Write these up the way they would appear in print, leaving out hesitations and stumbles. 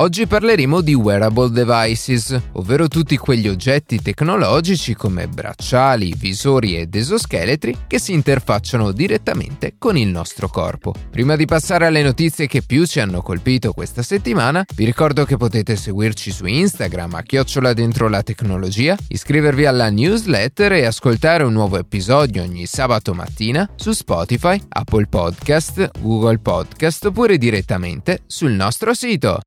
Oggi parleremo di wearable devices, ovvero tutti quegli oggetti tecnologici come bracciali, visori ed esoscheletri che si interfacciano direttamente con il nostro corpo. Prima di passare alle notizie che più ci hanno colpito questa settimana, vi ricordo che potete seguirci su Instagram a @dentrotecnologia, iscrivervi alla newsletter e ascoltare un nuovo episodio ogni sabato mattina su Spotify, Apple Podcast, Google Podcast oppure direttamente sul nostro sito.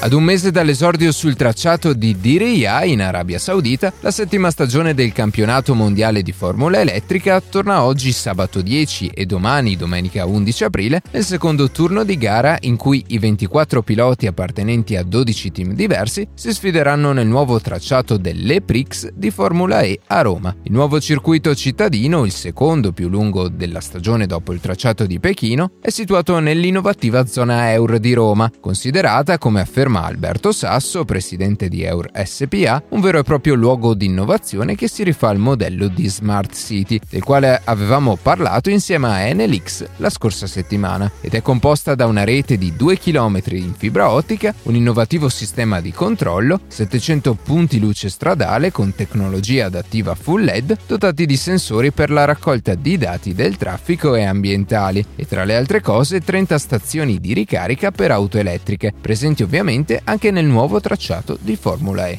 Ad un mese dall'esordio sul tracciato di Diriyah in Arabia Saudita, la settima stagione del campionato mondiale di Formula Elettrica torna oggi sabato 10 e domani domenica 11 aprile nel secondo turno di gara in cui i 24 piloti appartenenti a 12 team diversi si sfideranno nel nuovo tracciato dell'EPRIX di Formula E a Roma. Il nuovo circuito cittadino, il secondo più lungo della stagione dopo il tracciato di Pechino, è situato nell'innovativa zona EUR di Roma, considerata, come affermato Alberto Sasso, presidente di Eur S.p.A., un vero e proprio luogo di innovazione che si rifà al modello di Smart City, del quale avevamo parlato insieme a Enel X la scorsa settimana, ed è composta da una rete di 2 km in fibra ottica, un innovativo sistema di controllo, 700 punti luce stradale con tecnologia adattiva full LED, dotati di sensori per la raccolta di dati del traffico e ambientali, e tra le altre cose 30 stazioni di ricarica per auto elettriche, presenti ovviamente anche nel nuovo tracciato di Formula E.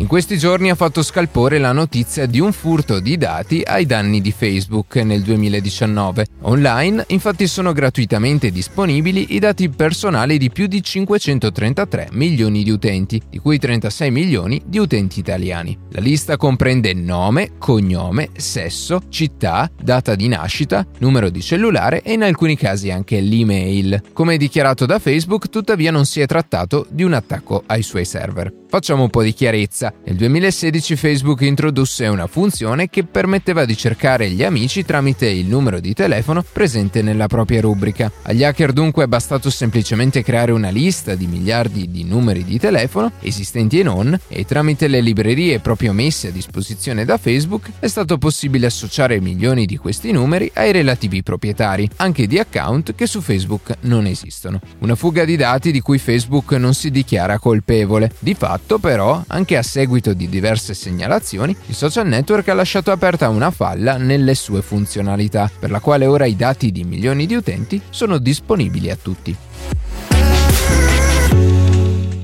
In questi giorni ha fatto scalpore la notizia di un furto di dati ai danni di Facebook nel 2019. Online, infatti, sono gratuitamente disponibili i dati personali di più di 533 milioni di utenti, di cui 36 milioni di utenti italiani. La lista comprende nome, cognome, sesso, città, data di nascita, numero di cellulare e in alcuni casi anche l'email. Come dichiarato da Facebook, tuttavia non si è trattato di un attacco ai suoi server. Facciamo un po' di chiarezza. Nel 2016 Facebook introdusse una funzione che permetteva di cercare gli amici tramite il numero di telefono presente nella propria rubrica. Agli hacker dunque è bastato semplicemente creare una lista di miliardi di numeri di telefono, esistenti e non, e tramite le librerie proprio messe a disposizione da Facebook è stato possibile associare milioni di questi numeri ai relativi proprietari, anche di account che su Facebook non esistono. Una fuga di dati di cui Facebook non si dichiara colpevole. Di fatto, però, anche a seguito di diverse segnalazioni, il social network ha lasciato aperta una falla nelle sue funzionalità, per la quale ora i dati di milioni di utenti sono disponibili a tutti.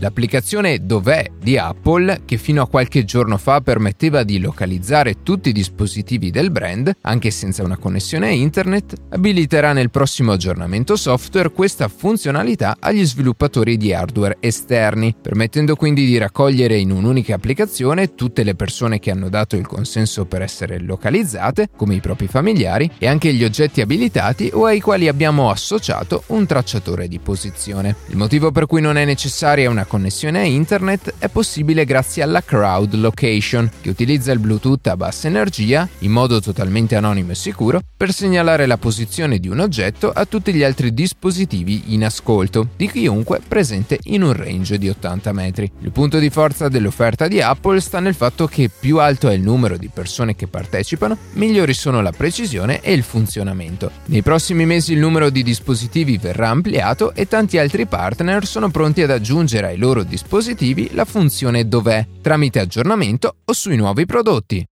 L'applicazione Dov'è di Apple, che fino a qualche giorno fa permetteva di localizzare tutti i dispositivi del brand, anche senza una connessione internet, abiliterà nel prossimo aggiornamento software questa funzionalità agli sviluppatori di hardware esterni, permettendo quindi di raccogliere in un'unica applicazione tutte le persone che hanno dato il consenso per essere localizzate, come i propri familiari, e anche gli oggetti abilitati o ai quali abbiamo associato un tracciatore di posizione. Il motivo per cui non è necessaria una connessione a internet è possibile grazie alla crowd location, che utilizza il Bluetooth a bassa energia, in modo totalmente anonimo e sicuro, per segnalare la posizione di un oggetto a tutti gli altri dispositivi in ascolto, di chiunque presente in un range di 80 metri. Il punto di forza dell'offerta di Apple sta nel fatto che più alto è il numero di persone che partecipano, migliori sono la precisione e il funzionamento. Nei prossimi mesi il numero di dispositivi verrà ampliato e tanti altri partner sono pronti ad aggiungere ai loro dispositivi la funzione Dov'è, tramite aggiornamento o sui nuovi prodotti.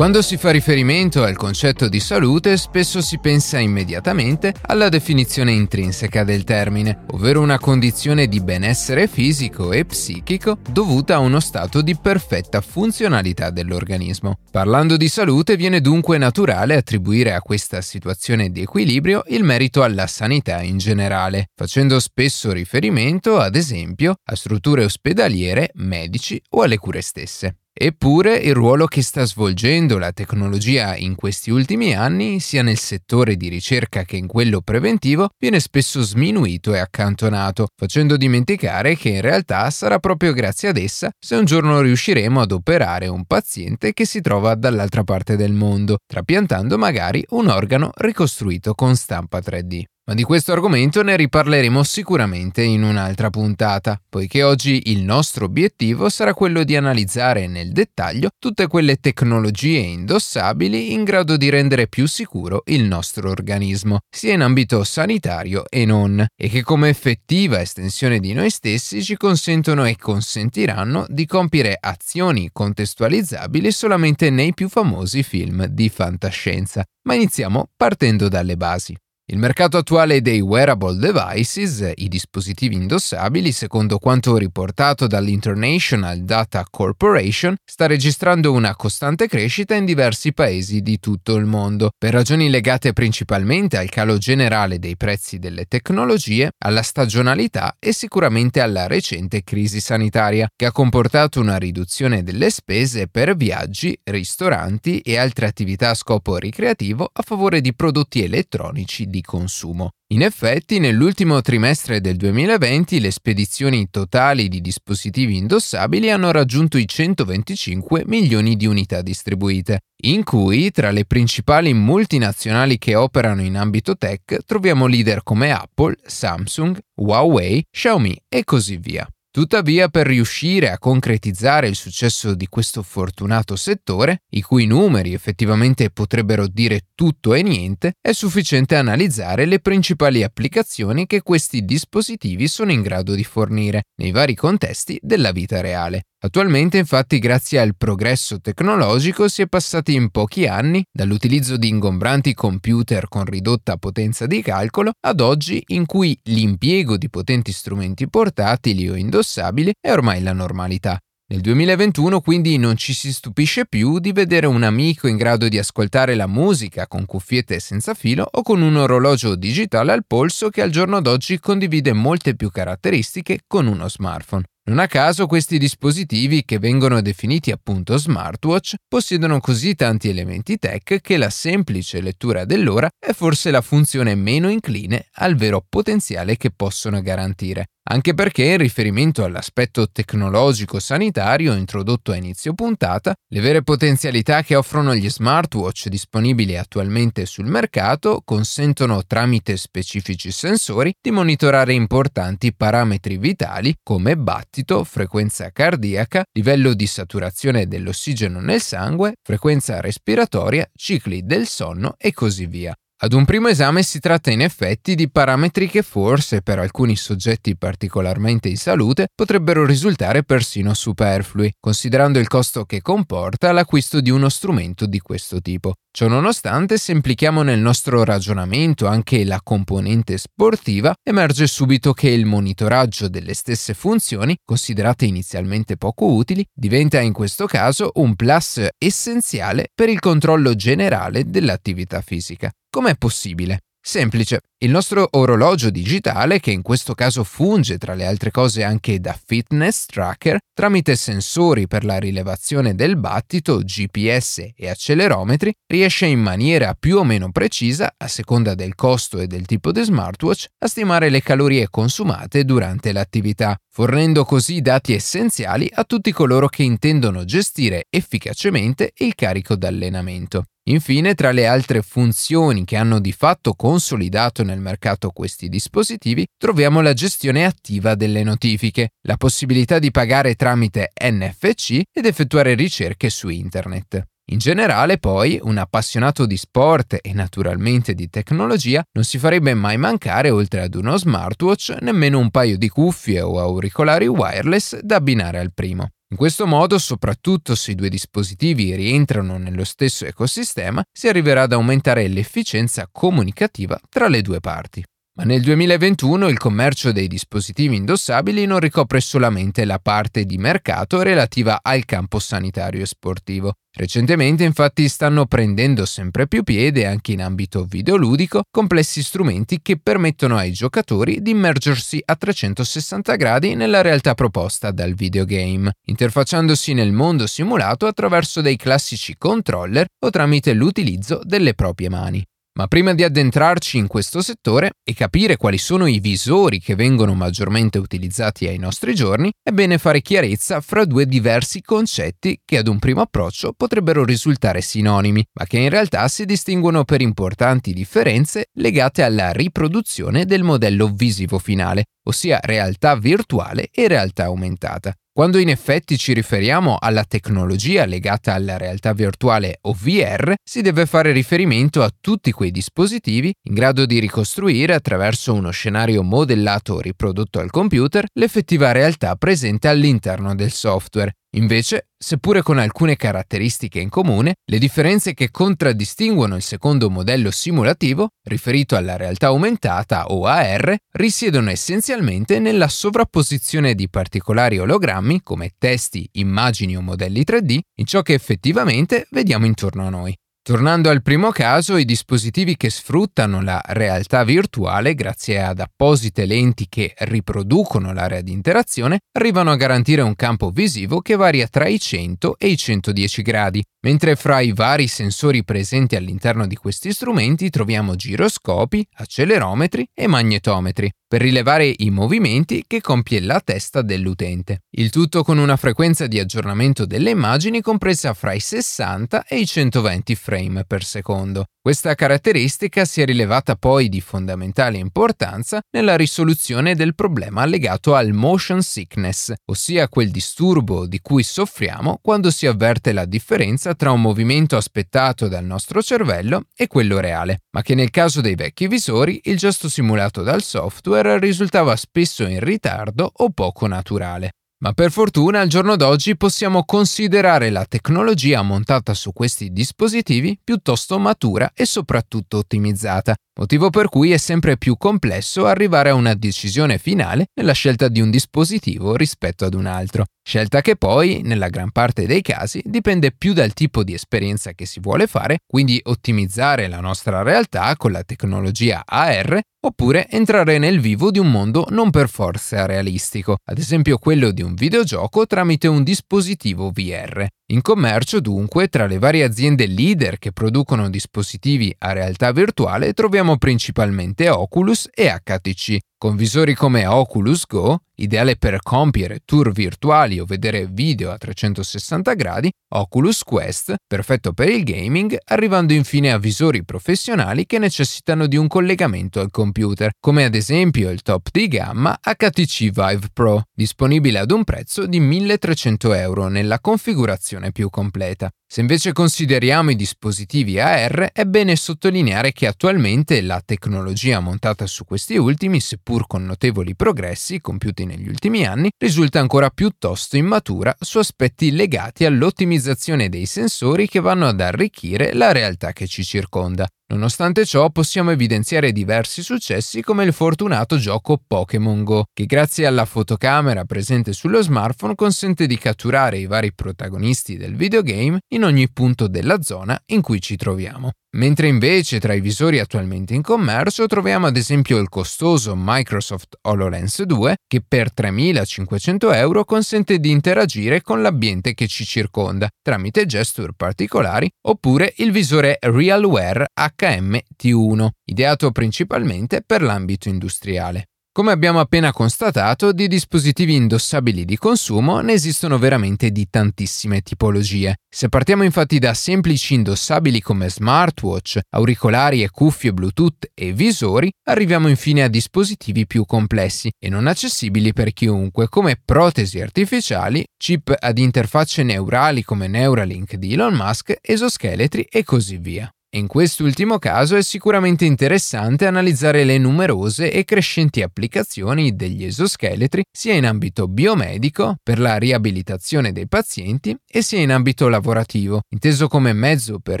Quando si fa riferimento al concetto di salute, spesso si pensa immediatamente alla definizione intrinseca del termine, ovvero una condizione di benessere fisico e psichico dovuta a uno stato di perfetta funzionalità dell'organismo. Parlando di salute, viene dunque naturale attribuire a questa situazione di equilibrio il merito alla sanità in generale, facendo spesso riferimento, ad esempio, a strutture ospedaliere, medici o alle cure stesse. Eppure il ruolo che sta svolgendo la tecnologia in questi ultimi anni, sia nel settore di ricerca che in quello preventivo, viene spesso sminuito e accantonato, facendo dimenticare che in realtà sarà proprio grazie ad essa se un giorno riusciremo ad operare un paziente che si trova dall'altra parte del mondo, trapiantando magari un organo ricostruito con stampa 3D. Ma di questo argomento ne riparleremo sicuramente in un'altra puntata, poiché oggi il nostro obiettivo sarà quello di analizzare nel dettaglio tutte quelle tecnologie indossabili in grado di rendere più sicuro il nostro organismo, sia in ambito sanitario e non, e che come effettiva estensione di noi stessi ci consentono e consentiranno di compiere azioni contestualizzabili solamente nei più famosi film di fantascienza. Ma iniziamo partendo dalle basi. Il mercato attuale dei wearable devices, i dispositivi indossabili, secondo quanto riportato dall'International Data Corporation, sta registrando una costante crescita in diversi paesi di tutto il mondo, per ragioni legate principalmente al calo generale dei prezzi delle tecnologie, alla stagionalità e sicuramente alla recente crisi sanitaria, che ha comportato una riduzione delle spese per viaggi, ristoranti e altre attività a scopo ricreativo a favore di prodotti elettronici di consumo. In effetti, nell'ultimo trimestre del 2020 le spedizioni totali di dispositivi indossabili hanno raggiunto i 125 milioni di unità distribuite, in cui tra le principali multinazionali che operano in ambito tech troviamo leader come Apple, Samsung, Huawei, Xiaomi e così via. Tuttavia, per riuscire a concretizzare il successo di questo fortunato settore, i cui numeri effettivamente potrebbero dire tutto e niente, è sufficiente analizzare le principali applicazioni che questi dispositivi sono in grado di fornire nei vari contesti della vita reale. Attualmente, infatti, grazie al progresso tecnologico si è passati in pochi anni dall'utilizzo di ingombranti computer con ridotta potenza di calcolo ad oggi in cui l'impiego di potenti strumenti portatili o indossabili è ormai la normalità. Nel 2021 quindi non ci si stupisce più di vedere un amico in grado di ascoltare la musica con cuffiette senza filo o con un orologio digitale al polso che al giorno d'oggi condivide molte più caratteristiche con uno smartphone. Non a caso questi dispositivi, che vengono definiti appunto smartwatch, possiedono così tanti elementi tech che la semplice lettura dell'ora è forse la funzione meno incline al vero potenziale che possono garantire. Anche perché, in riferimento all'aspetto tecnologico-sanitario introdotto a inizio puntata, le vere potenzialità che offrono gli smartwatch disponibili attualmente sul mercato consentono, tramite specifici sensori, di monitorare importanti parametri vitali come battito, frequenza cardiaca, livello di saturazione dell'ossigeno nel sangue, frequenza respiratoria, cicli del sonno e così via. Ad un primo esame si tratta in effetti di parametri che forse per alcuni soggetti particolarmente in salute potrebbero risultare persino superflui, considerando il costo che comporta l'acquisto di uno strumento di questo tipo. Ciononostante, se implichiamo nel nostro ragionamento anche la componente sportiva, emerge subito che il monitoraggio delle stesse funzioni, considerate inizialmente poco utili, diventa in questo caso un plus essenziale per il controllo generale dell'attività fisica. Com'è possibile? Semplice. Il nostro orologio digitale, che in questo caso funge tra le altre cose anche da fitness tracker, tramite sensori per la rilevazione del battito, GPS e accelerometri, riesce in maniera più o meno precisa, a seconda del costo e del tipo di smartwatch, a stimare le calorie consumate durante l'attività, fornendo così dati essenziali a tutti coloro che intendono gestire efficacemente il carico d'allenamento. Infine, tra le altre funzioni che hanno di fatto consolidato nel mercato questi dispositivi, troviamo la gestione attiva delle notifiche, la possibilità di pagare tramite NFC ed effettuare ricerche su internet. In generale, poi, un appassionato di sport e naturalmente di tecnologia non si farebbe mai mancare, oltre ad uno smartwatch, nemmeno un paio di cuffie o auricolari wireless da abbinare al primo. In questo modo, soprattutto se i due dispositivi rientrano nello stesso ecosistema, si arriverà ad aumentare l'efficienza comunicativa tra le due parti. Ma nel 2021 il commercio dei dispositivi indossabili non ricopre solamente la parte di mercato relativa al campo sanitario e sportivo. Recentemente, infatti, stanno prendendo sempre più piede anche in ambito videoludico complessi strumenti che permettono ai giocatori di immergersi a 360 gradi nella realtà proposta dal videogame, interfacciandosi nel mondo simulato attraverso dei classici controller o tramite l'utilizzo delle proprie mani. Ma prima di addentrarci in questo settore e capire quali sono i visori che vengono maggiormente utilizzati ai nostri giorni, è bene fare chiarezza fra due diversi concetti che ad un primo approccio potrebbero risultare sinonimi, ma che in realtà si distinguono per importanti differenze legate alla riproduzione del modello visivo finale, ossia realtà virtuale e realtà aumentata. Quando in effetti ci riferiamo alla tecnologia legata alla realtà virtuale o VR, si deve fare riferimento a tutti quei dispositivi in grado di ricostruire attraverso uno scenario modellato o riprodotto al computer l'effettiva realtà presente all'interno del software. Invece, seppure con alcune caratteristiche in comune, le differenze che contraddistinguono il secondo modello simulativo, riferito alla realtà aumentata o AR, risiedono essenzialmente nella sovrapposizione di particolari ologrammi come testi, immagini o modelli 3D in ciò che effettivamente vediamo intorno a noi. Tornando al primo caso, i dispositivi che sfruttano la realtà virtuale grazie ad apposite lenti che riproducono l'area di interazione arrivano a garantire un campo visivo che varia tra i 100 e i 110 gradi, mentre fra i vari sensori presenti all'interno di questi strumenti troviamo giroscopi, accelerometri e magnetometri per rilevare i movimenti che compie la testa dell'utente. Il tutto con una frequenza di aggiornamento delle immagini compresa fra i 60 e i 120 frame per secondo. Questa caratteristica si è rilevata poi di fondamentale importanza nella risoluzione del problema legato al motion sickness, ossia quel disturbo di cui soffriamo quando si avverte la differenza tra un movimento aspettato dal nostro cervello e quello reale, ma che nel caso dei vecchi visori il gesto simulato dal software risultava spesso in ritardo o poco naturale. Ma per fortuna al giorno d'oggi possiamo considerare la tecnologia montata su questi dispositivi piuttosto matura e soprattutto ottimizzata, motivo per cui è sempre più complesso arrivare a una decisione finale nella scelta di un dispositivo rispetto ad un altro, scelta che poi, nella gran parte dei casi, dipende più dal tipo di esperienza che si vuole fare, quindi ottimizzare la nostra realtà con la tecnologia AR, oppure entrare nel vivo di un mondo non per forza realistico, ad esempio quello di un videogioco tramite un dispositivo VR. In commercio, dunque, tra le varie aziende leader che producono dispositivi a realtà virtuale troviamo principalmente Oculus e HTC, con visori come Oculus Go, ideale per compiere tour virtuali o vedere video a 360 gradi, Oculus Quest, perfetto per il gaming, arrivando infine a visori professionali che necessitano di un collegamento al computer, come ad esempio il top di gamma HTC Vive Pro, disponibile ad un prezzo di €1.300 nella configurazione più completa. Se invece consideriamo i dispositivi AR, è bene sottolineare che attualmente la tecnologia montata su questi ultimi, seppur con notevoli progressi compiuti negli ultimi anni, risulta ancora piuttosto immatura su aspetti legati all'ottimizzazione dei sensori che vanno ad arricchire la realtà che ci circonda. Nonostante ciò, possiamo evidenziare diversi successi come il fortunato gioco Pokémon Go, che grazie alla fotocamera presente sullo smartphone consente di catturare i vari protagonisti del videogame in ogni punto della zona in cui ci troviamo. Mentre invece tra i visori attualmente in commercio troviamo ad esempio il costoso Microsoft HoloLens 2 che per €3.500 consente di interagire con l'ambiente che ci circonda tramite gesture particolari, oppure il visore Realware MT1, ideato principalmente per l'ambito industriale. Come abbiamo appena constatato, di dispositivi indossabili di consumo ne esistono veramente di tantissime tipologie. Se partiamo infatti da semplici indossabili come smartwatch, auricolari e cuffie Bluetooth e visori, arriviamo infine a dispositivi più complessi e non accessibili per chiunque, come protesi artificiali, chip ad interfacce neurali come Neuralink di Elon Musk, esoscheletri e così via. E in quest'ultimo caso è sicuramente interessante analizzare le numerose e crescenti applicazioni degli esoscheletri sia in ambito biomedico, per la riabilitazione dei pazienti, e sia in ambito lavorativo, inteso come mezzo per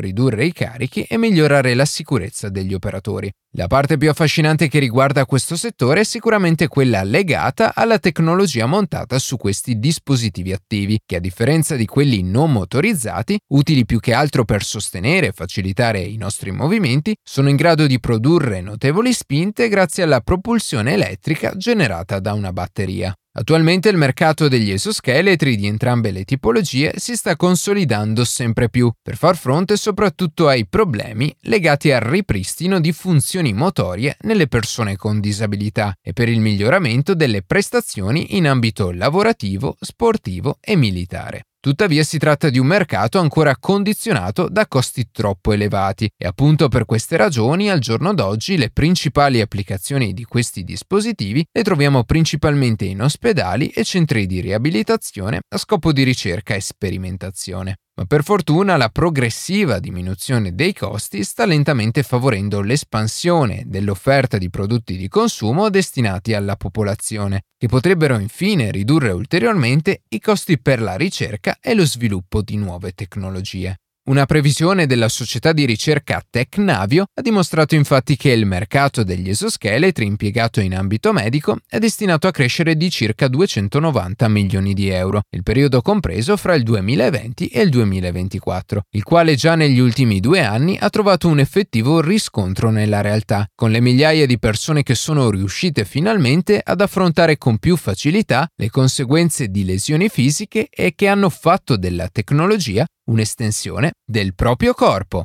ridurre i carichi e migliorare la sicurezza degli operatori. La parte più affascinante che riguarda questo settore è sicuramente quella legata alla tecnologia montata su questi dispositivi attivi, che a differenza di quelli non motorizzati, utili più che altro per sostenere e facilitare i nostri movimenti, sono in grado di produrre notevoli spinte grazie alla propulsione elettrica generata da una batteria. Attualmente il mercato degli esoscheletri di entrambe le tipologie si sta consolidando sempre più, per far fronte soprattutto ai problemi legati al ripristino di funzioni motorie nelle persone con disabilità e per il miglioramento delle prestazioni in ambito lavorativo, sportivo e militare. Tuttavia si tratta di un mercato ancora condizionato da costi troppo elevati e appunto per queste ragioni al giorno d'oggi le principali applicazioni di questi dispositivi le troviamo principalmente in ospedali e centri di riabilitazione a scopo di ricerca e sperimentazione. Ma per fortuna la progressiva diminuzione dei costi sta lentamente favorendo l'espansione dell'offerta di prodotti di consumo destinati alla popolazione, che potrebbero infine ridurre ulteriormente i costi per la ricerca e lo sviluppo di nuove tecnologie. Una previsione della società di ricerca Technavio ha dimostrato infatti che il mercato degli esoscheletri impiegato in ambito medico è destinato a crescere di circa 290 milioni di euro, il periodo compreso fra il 2020 e il 2024, il quale già negli ultimi 2 anni ha trovato un effettivo riscontro nella realtà, con le migliaia di persone che sono riuscite finalmente ad affrontare con più facilità le conseguenze di lesioni fisiche e che hanno fatto della tecnologia un'estensione del proprio corpo.